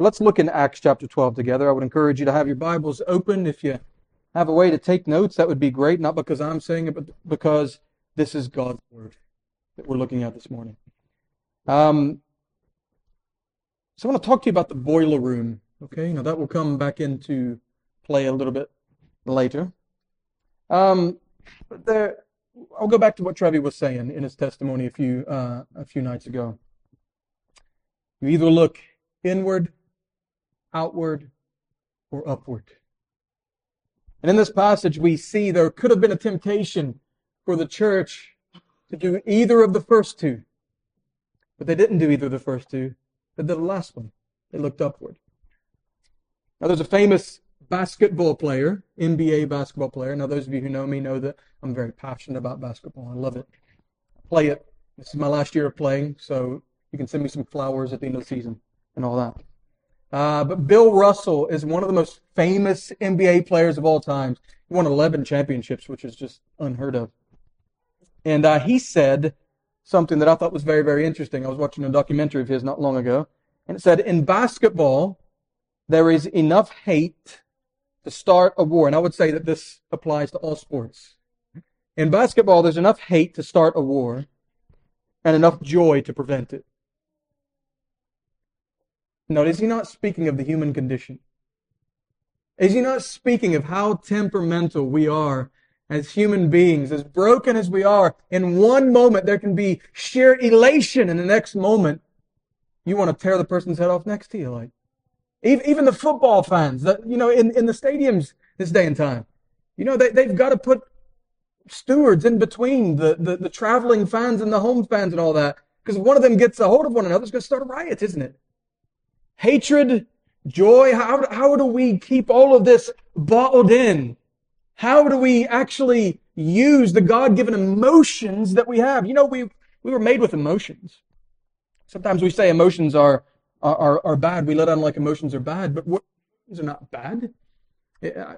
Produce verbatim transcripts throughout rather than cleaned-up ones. Let's look in Acts chapter twelve together. I would encourage you to have your Bibles open. If you have a way to take notes, that would be great. Not because I'm saying it, but because this is God's Word that we're looking at this morning. Um, so I want to talk to you about the boiler room. Okay, now that will come back into play a little bit later. Um, there, I'll go back to what Trevi was saying in his testimony a few uh, a few nights ago. You either look inward, outward, or upward. And in this passage we see there could have been a temptation for the church to do either of the first two. But they didn't do either of the first two. They did the last one. They looked upward. Now there's a famous basketball player, N B A basketball player. Now those of you who know me know that I'm very passionate about basketball. I love it. I play it. This is my last year of playing, so you can send me some flowers at the end of the season and all that. Uh, but Bill Russell is one of the most famous N B A players of all time. He won eleven championships, which is just unheard of. And uh, he said something that I thought was very, very interesting. I was watching a documentary of his not long ago, and it said, in basketball, there is enough hate to start a war. And I would say that this applies to all sports. In basketball, there's enough hate to start a war and enough joy to prevent it. Now, is he not speaking of the human condition? Is he not speaking of how temperamental we are as human beings, as broken as we are? In one moment, there can be sheer elation, and the next moment, you want to tear the person's head off next to you. Like, even the football fans, that, you know, in, in the stadiums this day and time, you know, they, they've got to put stewards in between the, the, the traveling fans and the home fans and all that, because if one of them gets a hold of one another, it's going to start a riot, isn't it? Hatred, joy, how, how do we keep all of this bottled in? How do we actually use the God-given emotions that we have? You know, we we were made with emotions. Sometimes we say emotions are are are bad. We let on like emotions are bad, but what, emotions are not bad.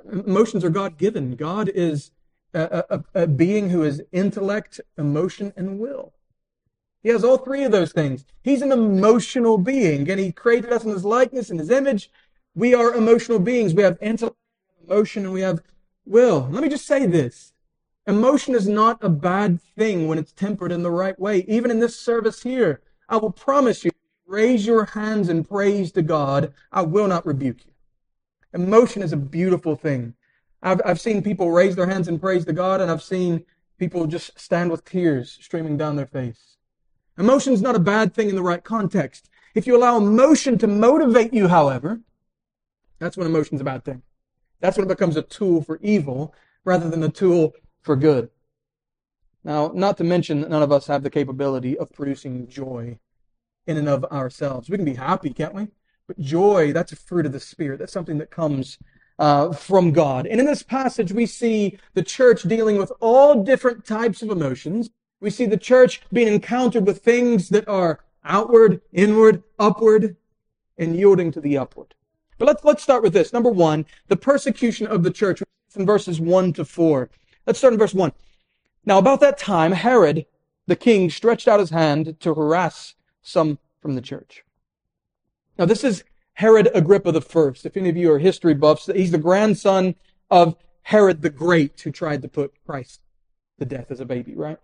Emotions are God-given. God is a, a, a being who is intellect, emotion, and will. He has all three of those things. He's an emotional being, and He created us in His likeness, in His image. We are emotional beings. We have intellect, emotion, and we have will. Let me just say this. Emotion is not a bad thing when it's tempered in the right way. Even in this service here, I will promise you, raise your hands in praise to God. I will not rebuke you. Emotion is a beautiful thing. I've, I've seen people raise their hands in praise to God, and I've seen people just stand with tears streaming down their face. Emotion is not a bad thing in the right context. If you allow emotion to motivate you, however, that's when emotion is a bad thing. That's when it becomes a tool for evil rather than a tool for good. Now, not to mention that none of us have the capability of producing joy in and of ourselves. We can be happy, can't we? But joy, that's a fruit of the Spirit. That's something that comes uh, from God. And in this passage, we see the church dealing with all different types of emotions. We see the church being encountered with things that are outward, inward, upward, and yielding to the upward. But let's let's start with this. Number one, the persecution of the church. It's in verses one to four. Let's start in verse one. Now, about that time, Herod the king stretched out his hand to harass some from the church. Now, this is Herod Agrippa the First. If any of you are history buffs, he's the grandson of Herod the Great, who tried to put Christ to death as a baby, right?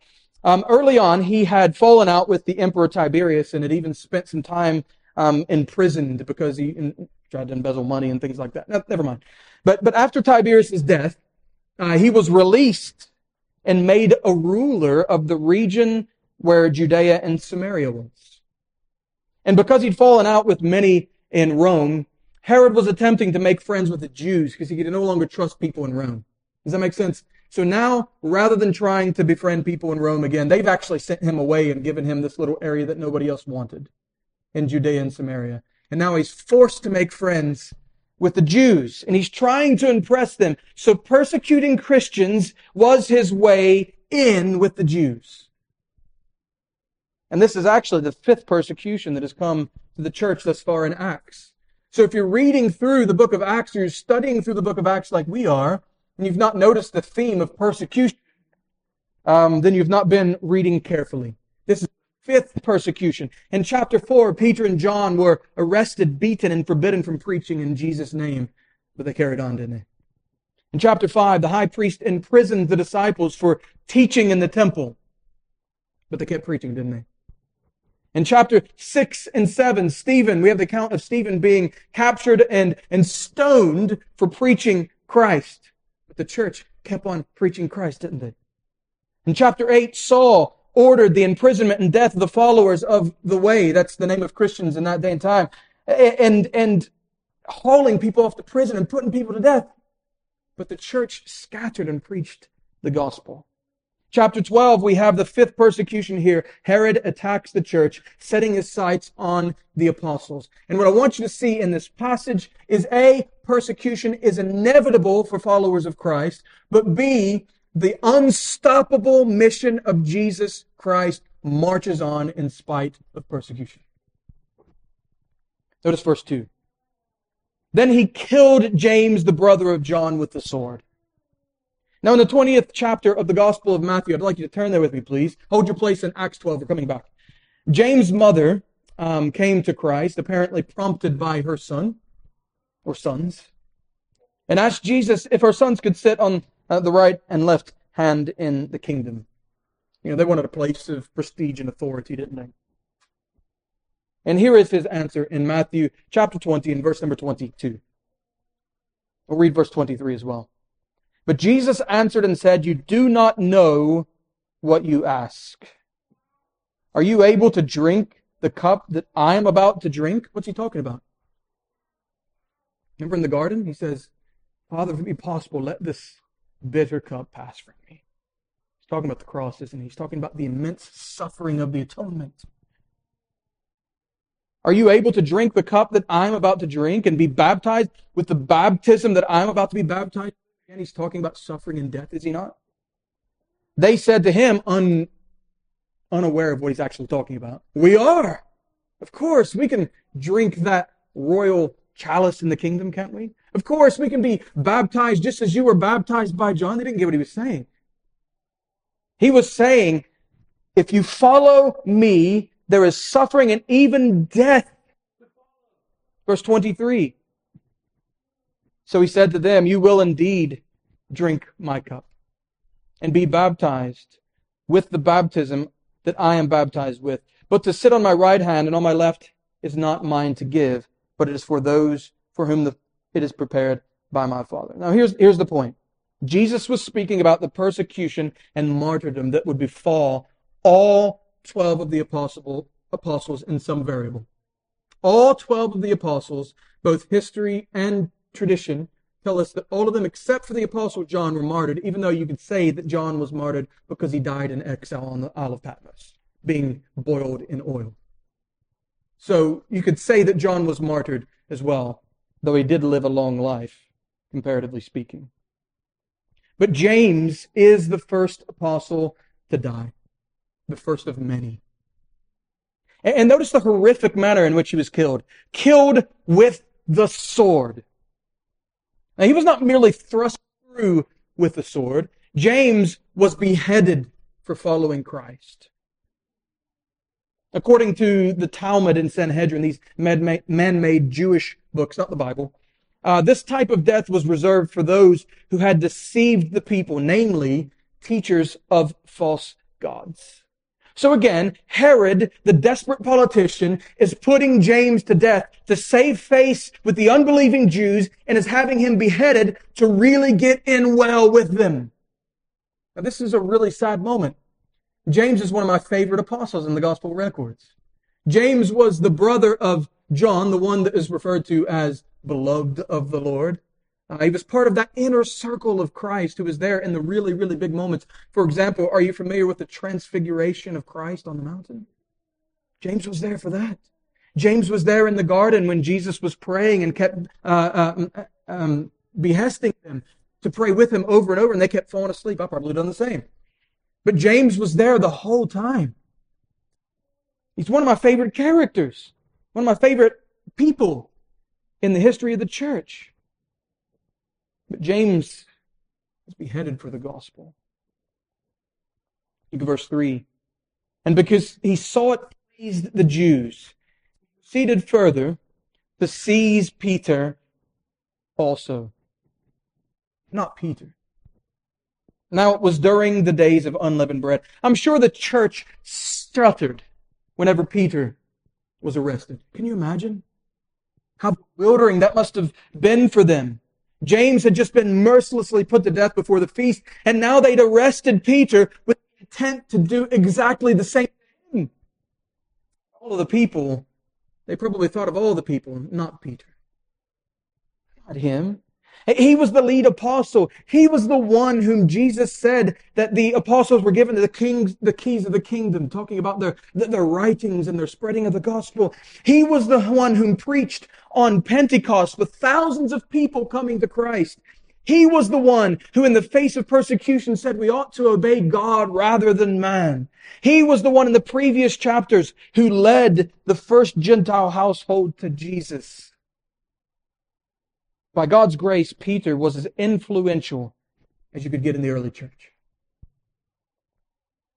Um, early on, he had fallen out with the Emperor Tiberius and had even spent some time um, imprisoned because he in, tried to embezzle money and things like that. No, never mind. But but after Tiberius' death, uh, he was released and made a ruler of the region where Judea and Samaria was. And because he'd fallen out with many in Rome, Herod was attempting to make friends with the Jews because he could no longer trust people in Rome. Does that make sense? So now, rather than trying to befriend people in Rome again, they've actually sent him away and given him this little area that nobody else wanted in Judea and Samaria. And now he's forced to make friends with the Jews, and he's trying to impress them. So persecuting Christians was his way in with the Jews. And this is actually the fifth persecution that has come to the church thus far in Acts. So if you're reading through the book of Acts, or you're studying through the book of Acts like we are, and you've not noticed the theme of persecution, um, then you've not been reading carefully. This is fifth persecution. In chapter four, Peter and John were arrested, beaten, and forbidden from preaching in Jesus' name. But they carried on, didn't they? In chapter five, the high priest imprisoned the disciples for teaching in the temple. But they kept preaching, didn't they? In chapter six and seven, Stephen, we have the account of Stephen being captured and, and stoned for preaching Christ. But the church kept on preaching Christ, didn't they? In chapter eight, Saul ordered the imprisonment and death of the followers of the way. That's the name of Christians in that day and time. And, and hauling people off to prison and putting people to death. But the church scattered and preached the gospel. Chapter twelve, we have the fifth persecution here. Herod attacks the church, setting his sights on the apostles. And what I want you to see in this passage is A, persecution is inevitable for followers of Christ, but B, the unstoppable mission of Jesus Christ marches on in spite of persecution. Notice verse two. Then he killed James, the brother of John, with the sword. Now, in the twentieth chapter of the Gospel of Matthew, I'd like you to turn there with me, please. Hold your place in Acts twelve. We're coming back. James' mother um, came to Christ, apparently prompted by her son, or sons, and asked Jesus if her sons could sit on uh, the right and left hand in the kingdom. You know, they wanted a place of prestige and authority, didn't they? And here is his answer in Matthew chapter twenty and verse number twenty-two. We'll read verse twenty-three as well. But Jesus answered and said, you do not know what you ask. Are you able to drink the cup that I am about to drink? What's he talking about? Remember in the garden, he says, Father, if it be possible, let this bitter cup pass from me. He's talking about the cross, isn't he? He's talking about the immense suffering of the atonement. Are you able to drink the cup that I am about to drink and be baptized with the baptism that I am about to be baptized? And he's talking about suffering and death, is he not? They said to him, un, unaware of what he's actually talking about, we are. Of course, we can drink that royal chalice in the kingdom, can't we? Of course, we can be baptized just as you were baptized by John. They didn't get what he was saying. He was saying, if you follow me, there is suffering and even death. Verse twenty-three. So he said to them, you will indeed drink my cup and be baptized with the baptism that I am baptized with. But to sit on my right hand and on my left is not mine to give, but it is for those for whom the, it is prepared by my Father. Now here's, here's the point. Jesus was speaking about the persecution and martyrdom that would befall all twelve of the apostle, apostles in some variable. All twelve of the apostles, both history and tradition tell us that all of them except for the apostle John were martyred, even though you could say that John was martyred because he died in exile on the Isle of Patmos, being boiled in oil. So you could say that John was martyred as well, though he did live a long life, comparatively speaking. But James is the first apostle to die, the first of many. And notice the horrific manner in which he was killed. Killed with the sword. Now, he was not merely thrust through with the sword. James was beheaded for following Christ. According to the Talmud and Sanhedrin, these man-made Jewish books, not the Bible, uh, this type of death was reserved for those who had deceived the people, namely teachers of false gods. So again, Herod, the desperate politician, is putting James to death to save face with the unbelieving Jews and is having him beheaded to really get in well with them. Now, this is a really sad moment. James is one of my favorite apostles in the gospel records. James was the brother of John, the one that is referred to as beloved of the Lord. Uh, he was part of that inner circle of Christ who was there in the really, really big moments. For example, are you familiar with the transfiguration of Christ on the mountain? James was there for that. James was there in the garden when Jesus was praying and kept uh, um, um, behesting them to pray with him over and over, and they kept falling asleep. I probably done the same. But James was there the whole time. He's one of my favorite characters, one of my favorite people in the history of the church. But James was beheaded for the gospel. Look at verse three. and because he saw it pleased the Jews, he proceeded further to seize Peter also. Not Peter. Now it was during the days of unleavened bread. I'm sure the church stuttered whenever Peter was arrested. Can you imagine? How bewildering that must have been for them. James had just been mercilessly put to death before the feast, and now they'd arrested Peter with intent to do exactly the same thing. All of the people, they probably thought of all the people, not Peter. Not him. He was the lead apostle. He was the one whom Jesus said that the apostles were given the kings, the keys of the kingdom, talking about their, their writings and their spreading of the gospel. He was the one whom preached on Pentecost with thousands of people coming to Christ. He was the one who in the face of persecution said we ought to obey God rather than man. He was the one in the previous chapters who led the first Gentile household to Jesus. By God's grace, Peter was as influential as you could get in the early church.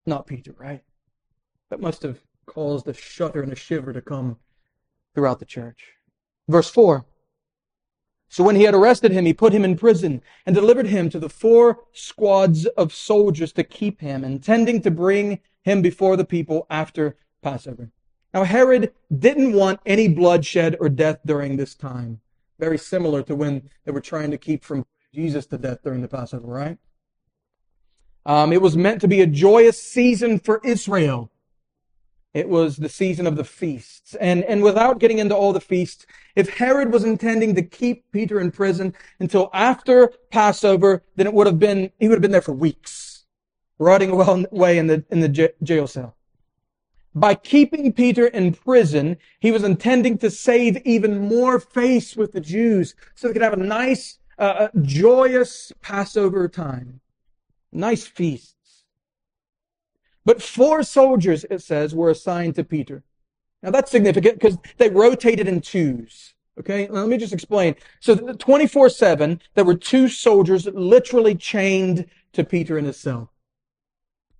Not Peter, right? That must have caused a shudder and a shiver to come throughout the church. Verse four. So when he had arrested him, he put him in prison and delivered him to the four squads of soldiers to keep him, intending to bring him before the people after Passover. Now, Herod didn't want any bloodshed or death during this time. Very similar to when they were trying to keep from Jesus to death during the Passover, right? Um, it was meant to be a joyous season for Israel. It was the season of the feasts. And, and without getting into all the feasts, if Herod was intending to keep Peter in prison until after Passover, then it would have been, he would have been there for weeks, rotting away in the, in the jail cell. By keeping Peter in prison, he was intending to save even more face with the Jews so they could have a nice, uh, joyous Passover time. Nice feasts. But four soldiers, it says, were assigned to Peter. Now that's significant because they rotated in twos. Okay, now, let me just explain. So twenty-four seven, there were two soldiers literally chained to Peter in his cell.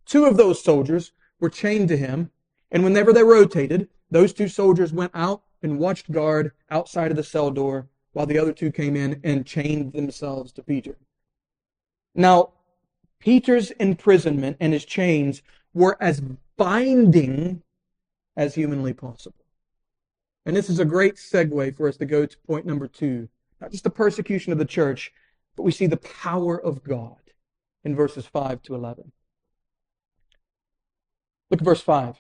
Two of those soldiers were chained to him. And whenever they rotated, those two soldiers went out and watched guard outside of the cell door while the other two came in and chained themselves to Peter. Now, Peter's imprisonment and his chains were as binding as humanly possible. And this is a great segue for us to go to point number two. Not just the persecution of the church, but we see the power of God in verses five to eleven. Look at verse five.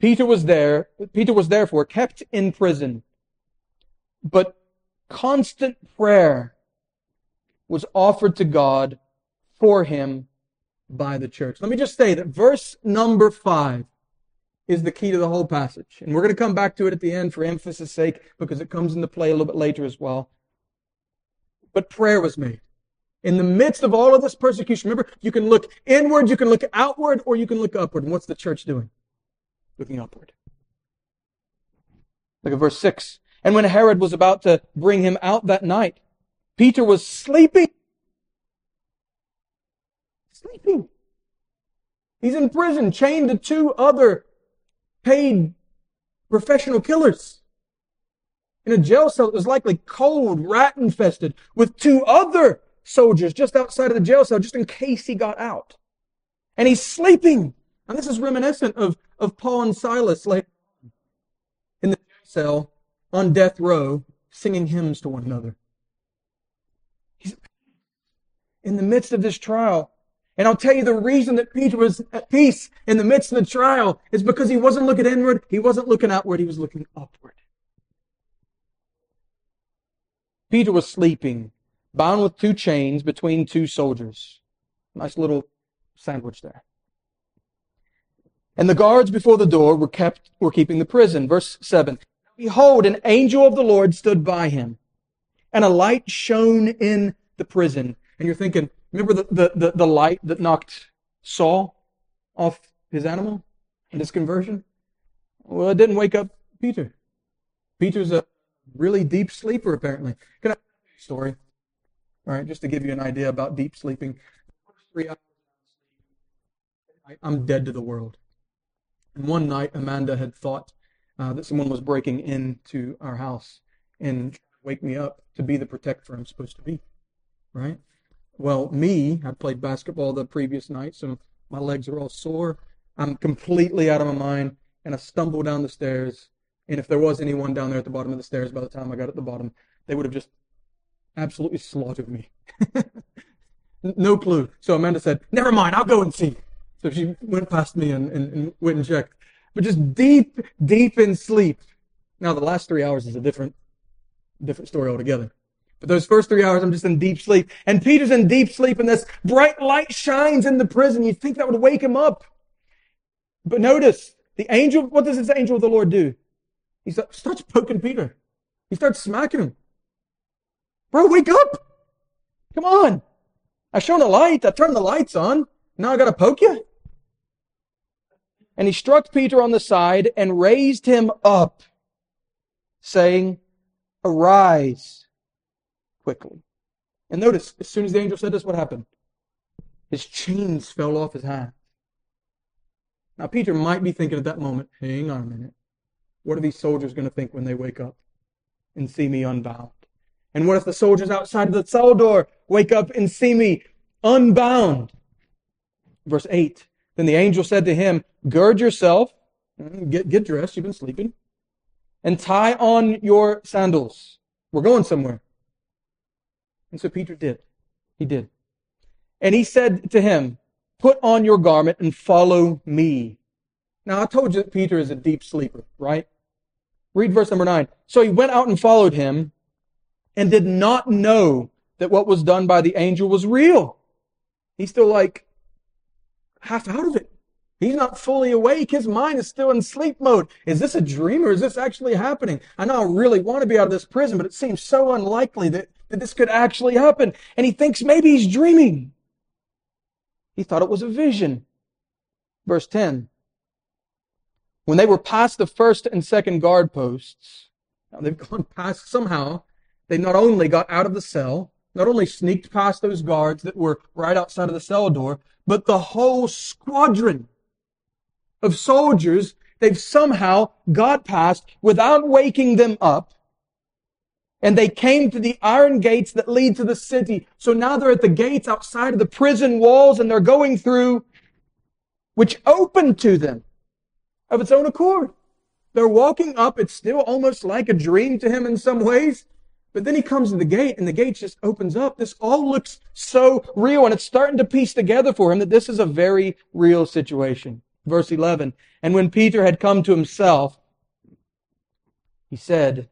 Peter was there, Peter was therefore kept in prison, but constant prayer was offered to God for him by the church. Let me just say that verse number five is the key to the whole passage. And we're going to come back to it at the end for emphasis' sake because it comes into play a little bit later as well. But prayer was made. In the midst of all of this persecution, remember, you can look inward, you can look outward, or you can look upward. And what's the church doing? Looking upward. Look at verse six. And when Herod was about to bring him out that night, Peter was sleeping. Sleeping. He's in prison, chained to two other paid professional killers. In a jail cell that was likely cold, rat infested, with two other soldiers just outside of the jail cell, just in case he got out. And he's sleeping. And this is reminiscent of, of Paul and Silas later in the cell on death row singing hymns to one another. He's in the midst of this trial. And I'll tell you the reason that Peter was at peace in the midst of the trial is because he wasn't looking inward, he wasn't looking outward, he was looking upward. Peter was sleeping, bound with two chains between two soldiers. Nice little sandwich there. And the guards before the door were kept, were keeping the prison. Verse seven. Behold, an angel of the Lord stood by him, and a light shone in the prison. And you're thinking, remember the, the, the, the light that knocked Saul off his animal and his conversion? Well, it didn't wake up Peter. Peter's a really deep sleeper, apparently. Can I tell you a story? All right, just to give you an idea about deep sleeping. I'm dead to the world. And one night, Amanda had thought uh, that someone was breaking into our house and wake me up to be the protector I'm supposed to be, right? Well, me, I played basketball the previous night, so my legs are all sore. I'm completely out of my mind, and I stumble down the stairs. And if there was anyone down there at the bottom of the stairs, by the time I got at the bottom, they would have just absolutely slaughtered me. No clue. So Amanda said, never mind, I'll go and see. So she went past me and, and, and went and checked. But just deep, deep in sleep. Now, the last three hours is a different, different story altogether. But those first three hours, I'm just in deep sleep. And Peter's in deep sleep, and this bright light shines in the prison. You'd think that would wake him up. But notice, the angel, what does this angel of the Lord do? He starts poking Peter. He starts smacking him. Bro, wake up. Come on. I shone a light. I turned the lights on. Now I got to poke you. And he struck Peter on the side and raised him up, saying, arise quickly. And notice, as soon as the angel said this, what happened? His chains fell off his hands. Now, Peter might be thinking at that moment, hang on a minute. What are these soldiers going to think when they wake up and see me unbound? And what if the soldiers outside of the cell door wake up and see me unbound? Verse eight, then the angel said to him, gird yourself, get, get dressed, you've been sleeping, and tie on your sandals. We're going somewhere. And so Peter did. He did. And he said to him, put on your garment and follow me. Now, I told you that Peter is a deep sleeper, right? Read verse number nine. So he went out and followed him and did not know that what was done by the angel was real. He's still like half out of it. He's not fully awake. His mind is still in sleep mode. Is this a dream or is this actually happening? I know I really want to be out of this prison, but it seems so unlikely that, that this could actually happen. And he thinks maybe he's dreaming. He thought it was a vision. Verse ten. When they were past the first and second guard posts, now they've gone past somehow. They not only got out of the cell, not only sneaked past those guards that were right outside of the cell door, but the whole squadron of soldiers, they've somehow got past without waking them up. And they came to the iron gates that lead to the city. So now they're at the gates outside of the prison walls and they're going through, which opened to them of its own accord. They're walking up. It's still almost like a dream to him in some ways. But then he comes to the gate and the gate just opens up. This all looks so real and it's starting to piece together for him that this is a very real situation. Verse eleven, and when Peter had come to himself, he said,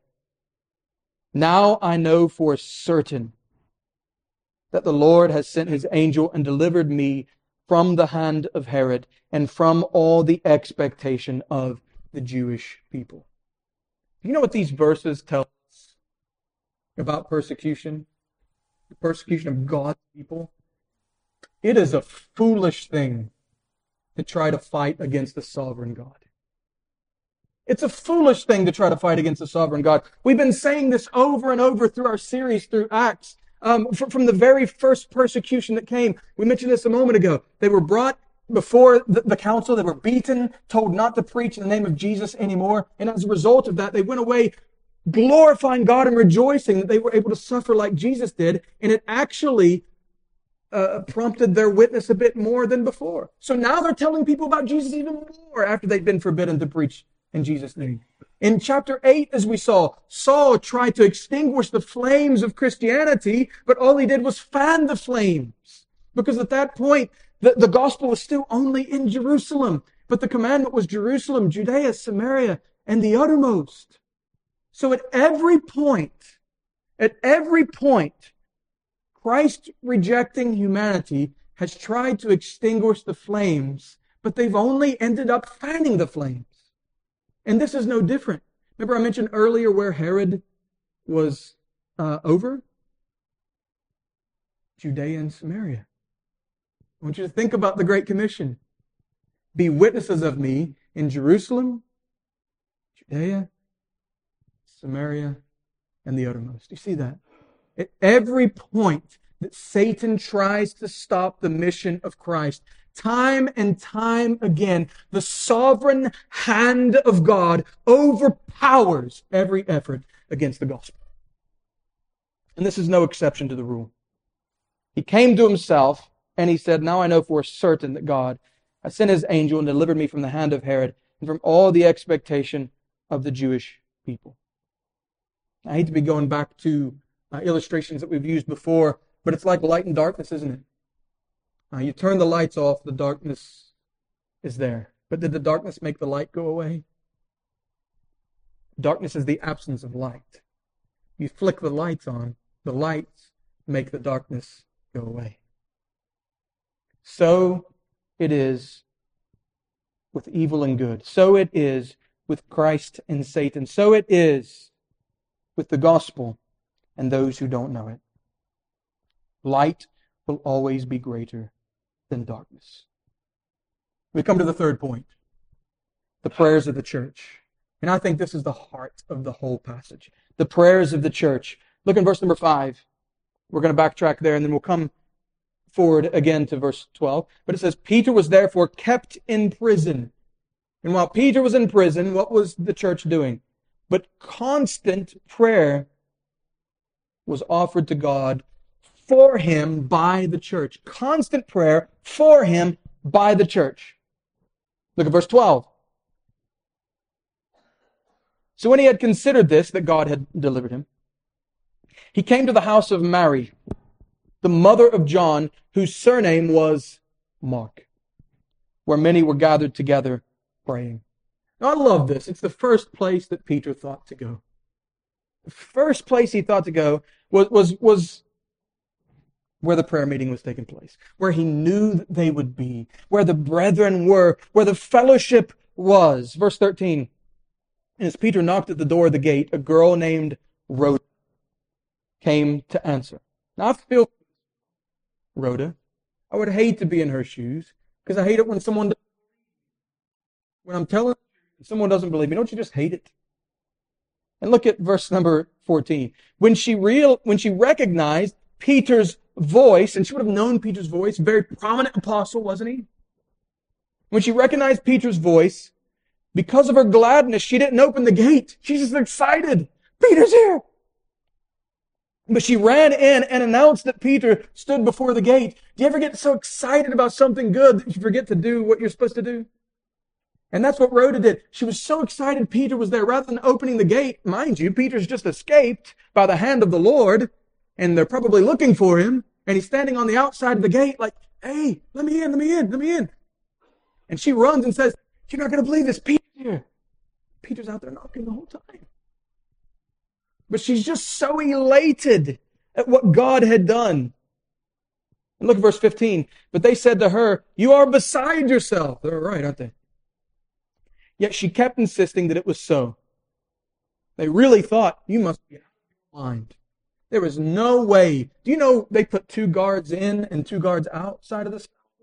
now I know for certain that the Lord has sent his angel and delivered me from the hand of Herod and from all the expectation of the Jewish people. You know what these verses tell us about persecution? The persecution of God's people? It is a foolish thing to try to fight against the sovereign God. It's a foolish thing to try to fight against the sovereign God. We've been saying this over and over through our series, through Acts. Um, from the very first persecution that came. We mentioned this a moment ago. They were brought before the, the council. They were beaten, told not to preach in the name of Jesus anymore. And as a result of that, they went away glorifying God and rejoicing that they were able to suffer like Jesus did. And it actually uh, prompted their witness a bit more than before. So now they're telling people about Jesus even more after they've been forbidden to preach in Jesus' name. In chapter eight, as we saw, Saul tried to extinguish the flames of Christianity, but all he did was fan the flames. Because at that point, the, the gospel was still only in Jerusalem. But the commandment was Jerusalem, Judea, Samaria, and the uttermost. So at every point, at every point, Christ rejecting humanity has tried to extinguish the flames, but they've only ended up fanning the flames. And this is no different. Remember I mentioned earlier where Herod was uh, over? Judea and Samaria. I want you to think about the Great Commission. Be witnesses of me in Jerusalem, Judea, Samaria, and the uttermost. You see that? At every point that Satan tries to stop the mission of Christ, Time and time again, the sovereign hand of God overpowers every effort against the gospel. And this is no exception to the rule. He came to himself and he said, now I know for certain that God has sent his angel and delivered me from the hand of Herod and from all the expectation of the Jewish people. I hate to be going back to uh, illustrations that we've used before, but it's like light and darkness, isn't it? Uh, you turn the lights off, the darkness is there. But did the darkness make the light go away? Darkness is the absence of light. You flick the lights on, the lights make the darkness go away. So it is with evil and good. So it is with Christ and Satan. So it is with the gospel and those who don't know it. Light will always be greater than darkness. We come to the third point, the prayers of the church. And I think this is the heart of the whole passage. The prayers of the church. Look in verse number five. We're going to backtrack there and then we'll come forward again to verse twelve. But it says, Peter was therefore kept in prison. And while Peter was in prison, what was the church doing? But constant prayer was offered to God for him by the church. Constant prayer for him by the church. Look at verse twelve. So when he had considered this, that God had delivered him, he came to the house of Mary, the mother of John, whose surname was Mark, where many were gathered together praying. Now, I love this. It's the first place that Peter thought to go. The first place he thought to go was, was, was where the prayer meeting was taking place, where he knew that they would be, where the brethren were, where the fellowship was. Verse thirteen, and as Peter knocked at the door of the gate, a girl named Rhoda came to answer. Now, I feel Rhoda. I would hate to be in her shoes because I hate it when someone, when I'm telling someone doesn't believe me. Don't you just hate it? And look at verse number fourteen. When she real, when she recognized Peter's voice, and she would have known Peter's voice, very prominent apostle, wasn't he? When she recognized Peter's voice, because of her gladness, she didn't open the gate. She's just excited. Peter's here. But she ran in and announced that Peter stood before the gate. Do you ever get so excited about something good that you forget to do what you're supposed to do? And that's what Rhoda did. She was so excited Peter was there. Rather than opening the gate, mind you, Peter's just escaped by the hand of the Lord, and they're probably looking for him, and he's standing on the outside of the gate like, hey, let me in, let me in, let me in. And she runs and says, you're not going to believe this, Peter's here. Peter's out there knocking the whole time. But she's just so elated at what God had done. And look at verse fifteen. But they said to her, you are beside yourself. They're right, aren't they? Yet she kept insisting that it was so. They really thought, you must be blind. There was no way. Do you know they put two guards in and two guards outside of the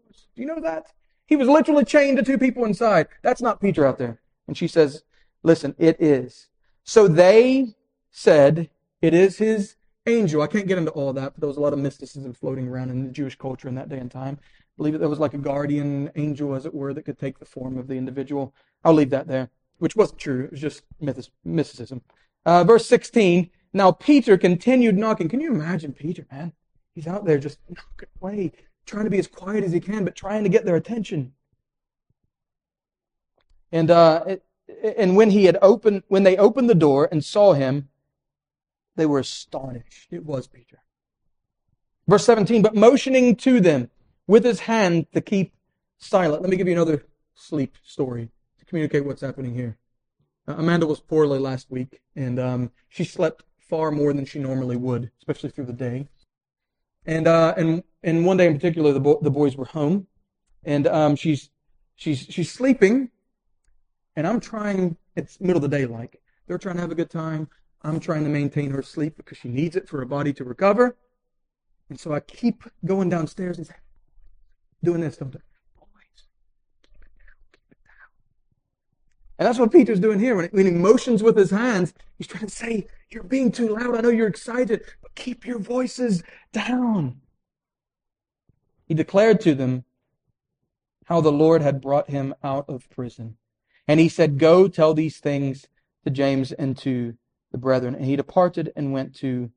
house? Do you know that? He was literally chained to two people inside. That's not Peter out there. And she says, listen, it is. So they said, it is his angel. I can't get into all that, but there was a lot of mysticism floating around in the Jewish culture in that day and time. I believe that there was like a guardian angel, as it were, that could take the form of the individual. I'll leave that there, which wasn't true. It was just mysticism. Uh, verse sixteen, now Peter continued knocking. Can you imagine Peter, man? He's out there just knocking away, trying to be as quiet as he can, but trying to get their attention. And uh, it, and when he had opened, when they opened the door and saw him, they were astonished. It was Peter. Verse seventeen, but motioning to them with his hand to keep silent. Let me give you another sleep story to communicate what's happening here. Uh, Amanda was poorly last week, and um, she slept far more than she normally would, especially through the day. And uh, and and one day in particular, the, bo- the boys were home, and um, she's she's she's sleeping. And I'm trying, it's middle of the day, like, they're trying to have a good time. I'm trying to maintain her sleep because she needs it for her body to recover. And so I keep going downstairs and saying, doing this, don't I? Boys, keep it down, keep it down. And that's what Peter's doing here. When he motions with his hands, he's trying to say, you're being too loud. I know you're excited, but keep your voices down. He declared to them how the Lord had brought him out of prison. And he said, "Go, tell these things to James and to the brethren." And he departed and went to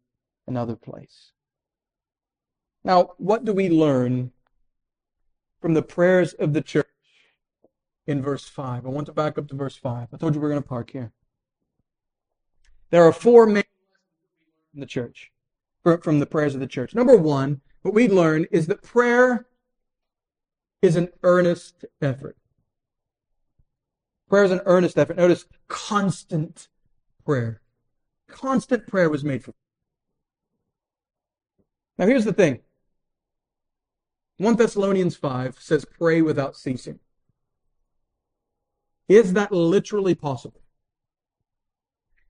another place. Now, what do we learn from the prayers of the church in verse five? I want to back up to verse five. I told you we we're going to park here. There are four main lessons in the church, from the prayers of the church. Number one, what we learn is that prayer is an earnest effort. Prayer is an earnest effort. Notice, constant prayer. Constant prayer was made for. Now here's the thing. First Thessalonians five says, "Pray without ceasing." Is that literally possible?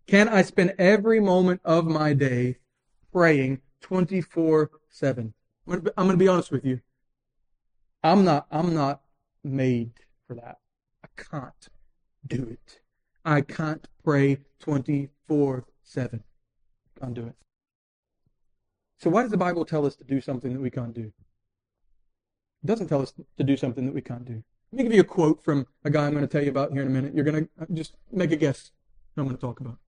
Can I spend every moment of my day praying twenty-four seven? I'm going to be honest with you. I'm not, I'm not made for that. I can't do it. I can't pray twenty-four seven. Can't do it. So why does the Bible tell us to do something that we can't do? It doesn't tell us to do something that we can't do. Let me give you a quote from a guy I'm going to tell you about here in a minute. You're going to just make a guess what I'm going to talk about.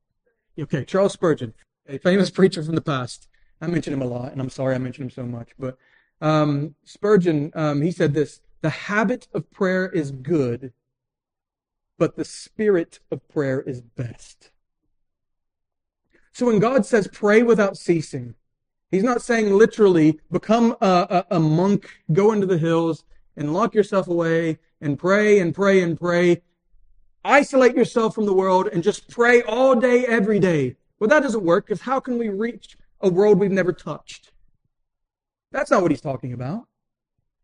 Okay, Charles Spurgeon, a famous preacher from the past. I mention him a lot, and I'm sorry I mention him so much. But um, Spurgeon, um, he said this: "The habit of prayer is good, but the spirit of prayer is best." So when God says pray without ceasing, He's not saying literally become a, a, a monk, go into the hills and lock yourself away and pray and pray and pray. Isolate yourself from the world and just pray all day, every day. Well, that doesn't work, because how can we reach a world we've never touched? That's not what he's talking about.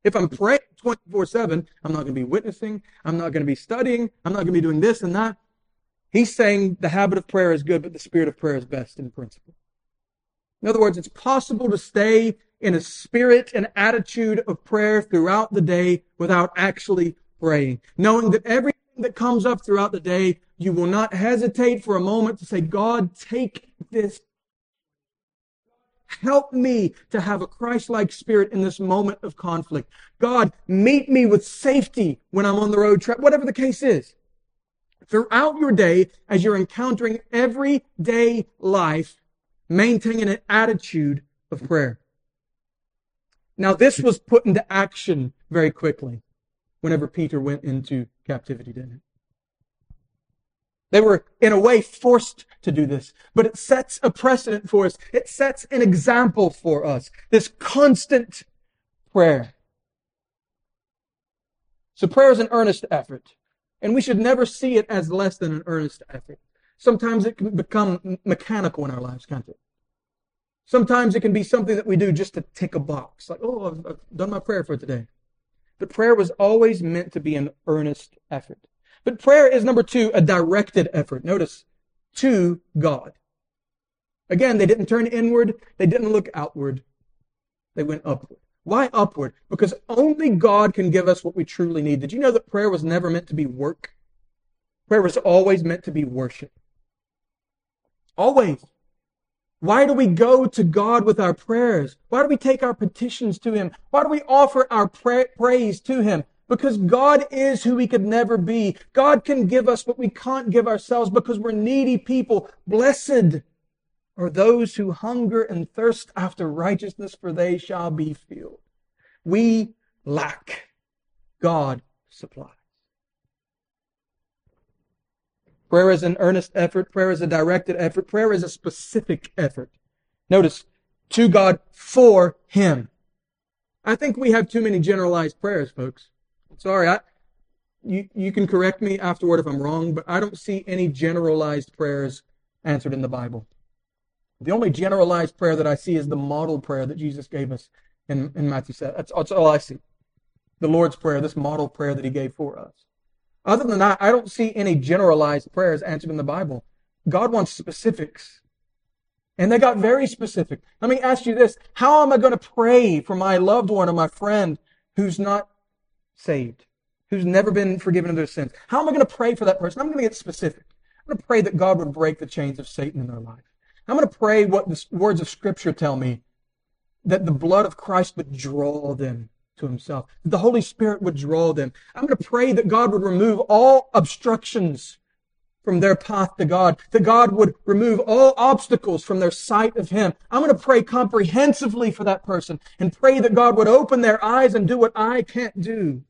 If I'm praying twenty-four seven, I'm not going to be witnessing. I'm not going to be studying. I'm not going to be doing this and that. He's saying the habit of prayer is good, but the spirit of prayer is best in principle. In other words, it's possible to stay in a spirit and attitude of prayer throughout the day without actually praying, knowing that every that comes up throughout the day, you will not hesitate for a moment to say, "God, take this. Help me to have a Christ-like spirit in this moment of conflict. God, meet me with safety when I'm on the road trip," whatever the case is. Throughout your day, as you're encountering everyday life, maintain an attitude of prayer. Now, this was put into action very quickly whenever Peter went into captivity, didn't it? They were, in a way, forced to do this. But it sets a precedent for us. It sets an example for us. This constant prayer. So prayer is an earnest effort. And we should never see it as less than an earnest effort. Sometimes it can become mechanical in our lives, can't it? Sometimes it can be something that we do just to tick a box. Like, oh, I've, I've done my prayer for today. The prayer was always meant to be an earnest effort. But prayer is, number two, a directed effort. Notice, to God. Again, they didn't turn inward. They didn't look outward. They went upward. Why upward? Because only God can give us what we truly need. Did you know that prayer was never meant to be work? Prayer was always meant to be worship. Always. Why do we go to God with our prayers? Why do we take our petitions to Him? Why do we offer our pra- praise to Him? Because God is who He could never be. God can give us what we can't give ourselves because we're needy people. Blessed are those who hunger and thirst after righteousness, for they shall be filled. We lack. God supplies. Prayer is an earnest effort. Prayer is a directed effort. Prayer is a specific effort. Notice, to God, for Him. I think we have too many generalized prayers, folks. I'm sorry, I, you, you can correct me afterward if I'm wrong, but I don't see any generalized prayers answered in the Bible. The only generalized prayer that I see is the model prayer that Jesus gave us in, in Matthew seven. That's, that's all I see. The Lord's Prayer, this model prayer that He gave for us. Other than that, I don't see any generalized prayers answered in the Bible. God wants specifics. And they got very specific. Let me ask you this. How am I going to pray for my loved one or my friend who's not saved, who's never been forgiven of their sins? How am I going to pray for that person? I'm going to get specific. I'm going to pray that God would break the chains of Satan in their life. I'm going to pray what the words of Scripture tell me, that the blood of Christ would draw them to himself. The Holy Spirit would draw them. I'm going to pray that God would remove all obstructions from their path to God, that God would remove all obstacles from their sight of Him. I'm going to pray comprehensively for that person and pray that God would open their eyes and do what I can't do.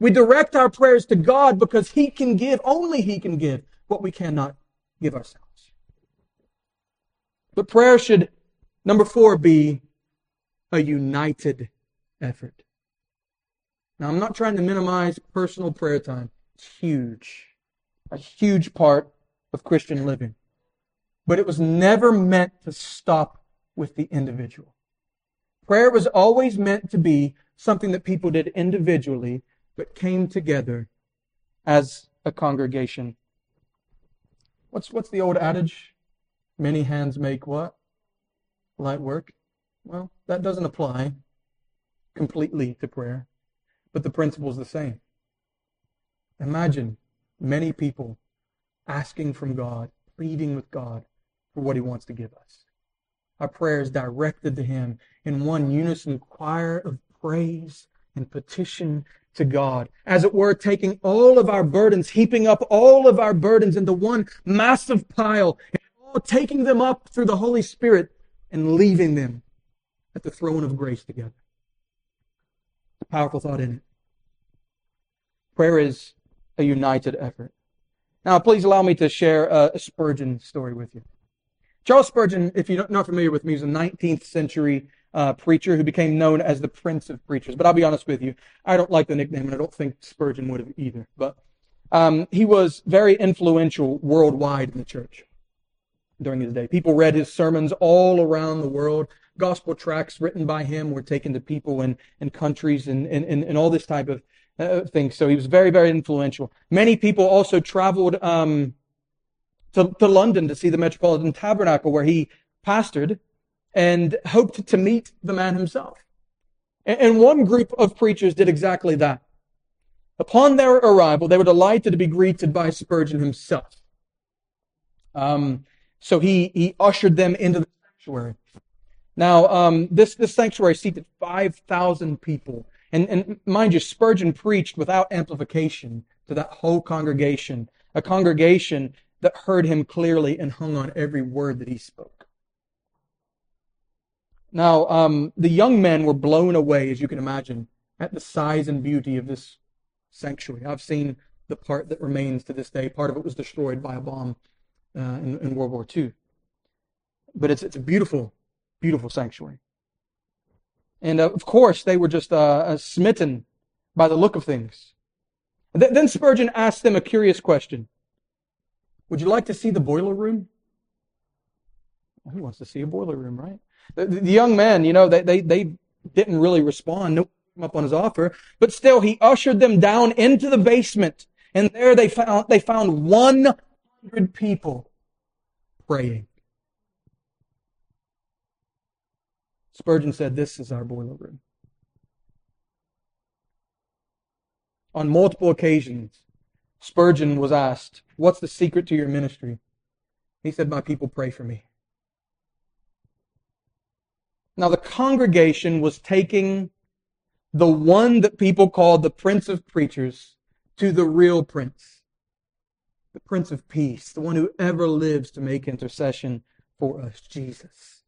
We direct our prayers to God because He can give, only He can give, what we cannot give ourselves. But prayer should, number four, be a united effort. Now, I'm not trying to minimize personal prayer time. It's huge. A huge part of Christian living. But it was never meant to stop with the individual. Prayer was always meant to be something that people did individually, but came together as a congregation. What's, what's the old adage? Many hands make what? Light work. Well, that doesn't apply completely to prayer, but the principle's the same. Imagine many people asking from God, pleading with God for what He wants to give us. Our prayer is directed to Him in one unison choir of praise and petition to God. As it were, taking all of our burdens, heaping up all of our burdens into one massive pile, and all taking them up through the Holy Spirit and leaving them at the throne of grace together. Powerful thought, isn't it? Prayer is a united effort. Now, please allow me to share a Spurgeon story with you. Charles Spurgeon, if you're not familiar with me, is a nineteenth century uh, preacher who became known as the Prince of Preachers. But I'll be honest with you, I don't like the nickname, and I don't think Spurgeon would have either. But um, he was very influential worldwide in the church during his day. People read his sermons all around the world. Gospel tracts written by him were taken to people in, in countries and, and, and all this type of Uh, things. So he was very, very influential. Many people also traveled um, to, to London to see the Metropolitan Tabernacle where he pastored and hoped to meet the man himself. And, and one group of preachers did exactly that. Upon their arrival, they were delighted to be greeted by Spurgeon himself. Um, so he, he ushered them into the sanctuary. Now, um, this, this sanctuary seated five thousand people. And, and mind you, Spurgeon preached without amplification to that whole congregation, a congregation that heard him clearly and hung on every word that he spoke. Now, um, the young men were blown away, as you can imagine, at the size and beauty of this sanctuary. I've seen the part that remains to this day. Part of it was destroyed by a bomb uh, in, in World War Two. But it's, it's a beautiful, beautiful sanctuary. And of course, they were just uh, smitten by the look of things. Th- then Spurgeon asked them a curious question. Would you like to see the boiler room? Who wants to see a boiler room, right? The, the young men, you know, they, they, they didn't really respond. No one came up on his offer. But still, he ushered them down into the basement. And there they found, they found one hundred people praying. Spurgeon said, this is our boiler room. On multiple occasions, Spurgeon was asked, what's the secret to your ministry? He said, my people pray for me. Now the congregation was taking the one that people called the Prince of Preachers to the real Prince, the Prince of Peace, the one who ever lives to make intercession for us, Jesus.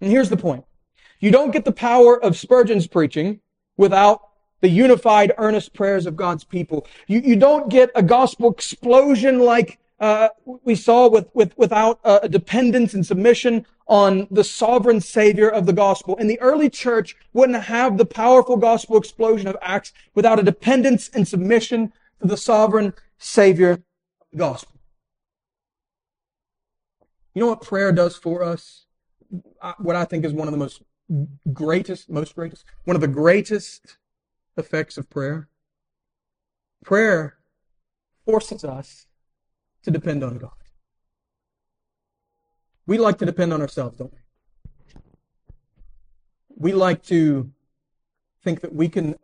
And here's the point. You don't get the power of Spurgeon's preaching without the unified, earnest prayers of God's people. You, you don't get a gospel explosion like uh, we saw with, with without uh, a dependence and submission on the sovereign Savior of the gospel. And the early church wouldn't have the powerful gospel explosion of Acts without a dependence and submission to the sovereign Savior of the gospel. You know what prayer does for us? What I think is one of the most greatest, most greatest, one of the greatest effects of prayer. Prayer forces us to depend on God. We like to depend on ourselves, don't we? We like to think that we can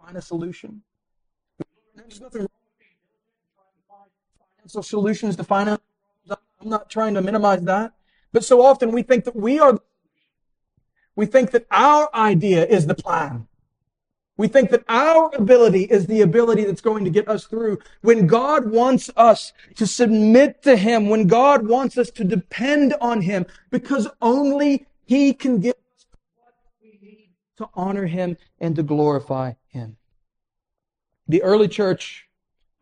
find a solution. There's nothing wrong with financial solutions to find out. I'm not trying to minimize that. But so often we think that we are, We think that our idea is the plan. We think that our ability is the ability that's going to get us through. When God wants us to submit to Him, when God wants us to depend on Him, because only He can give us what we need to honor Him and to glorify Him. The early church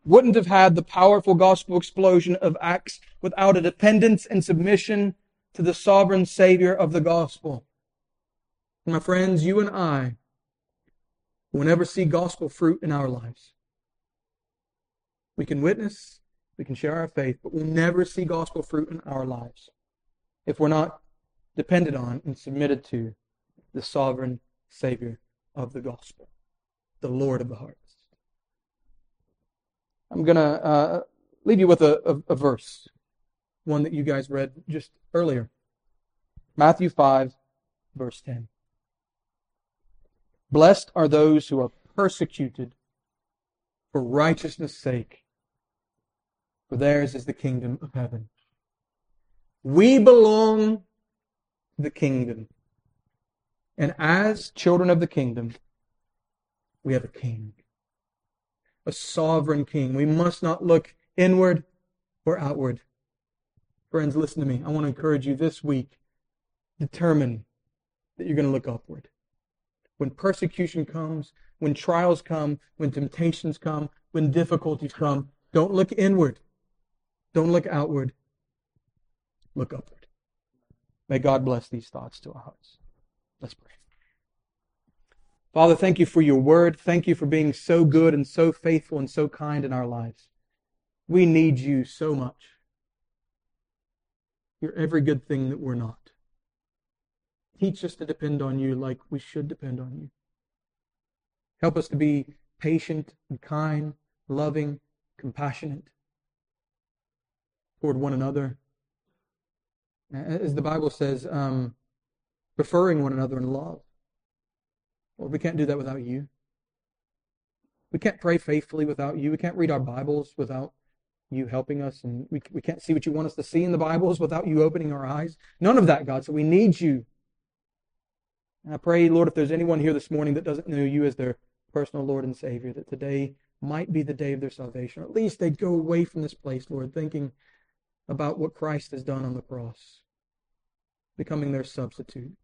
wouldn't have had the powerful gospel explosion of Acts without a dependence and submission to the sovereign Savior of the gospel. My friends, you and I will never see gospel fruit in our lives. We can witness, we can share our faith, but we'll never see gospel fruit in our lives if we're not dependent on and submitted to the sovereign Savior of the gospel, the Lord of the harvest. I'm going to uh, leave you with a, a, a verse, one that you guys read just earlier. Matthew five, verse ten. Blessed are those who are persecuted for righteousness' sake, for theirs is the kingdom of heaven. We belong to the kingdom. And as children of the kingdom, we have a king, a sovereign king. We must not look inward or outward. Friends, listen to me. I want to encourage you this week. Determine that you're going to look upward. When persecution comes, when trials come, when temptations come, when difficulties come, don't look inward. Don't look outward. Look upward. May God bless these thoughts to our hearts. Let's pray. Father, thank you for your word. Thank you for being so good and so faithful and so kind in our lives. We need you so much. You're every good thing that we're not. Teach us to depend on you like we should depend on you. Help us to be patient and kind, loving, compassionate toward one another. As the Bible says, um, preferring one another in love. Lord, we can't do that without you. We can't pray faithfully without you. We can't read our Bibles without you helping us. And we, we can't see what you want us to see in the Bibles without you opening our eyes. None of that, God. So we need you. And I pray, Lord, if there's anyone here this morning that doesn't know you as their personal Lord and Savior, that today might be the day of their salvation, or at least they'd go away from this place, Lord, thinking about what Christ has done on the cross, becoming their substitute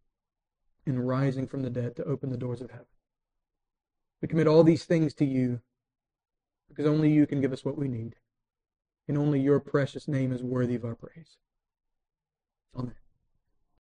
and rising from the dead to open the doors of heaven. We commit all these things to you because only you can give us what we need, and only your precious name is worthy of our praise. Amen.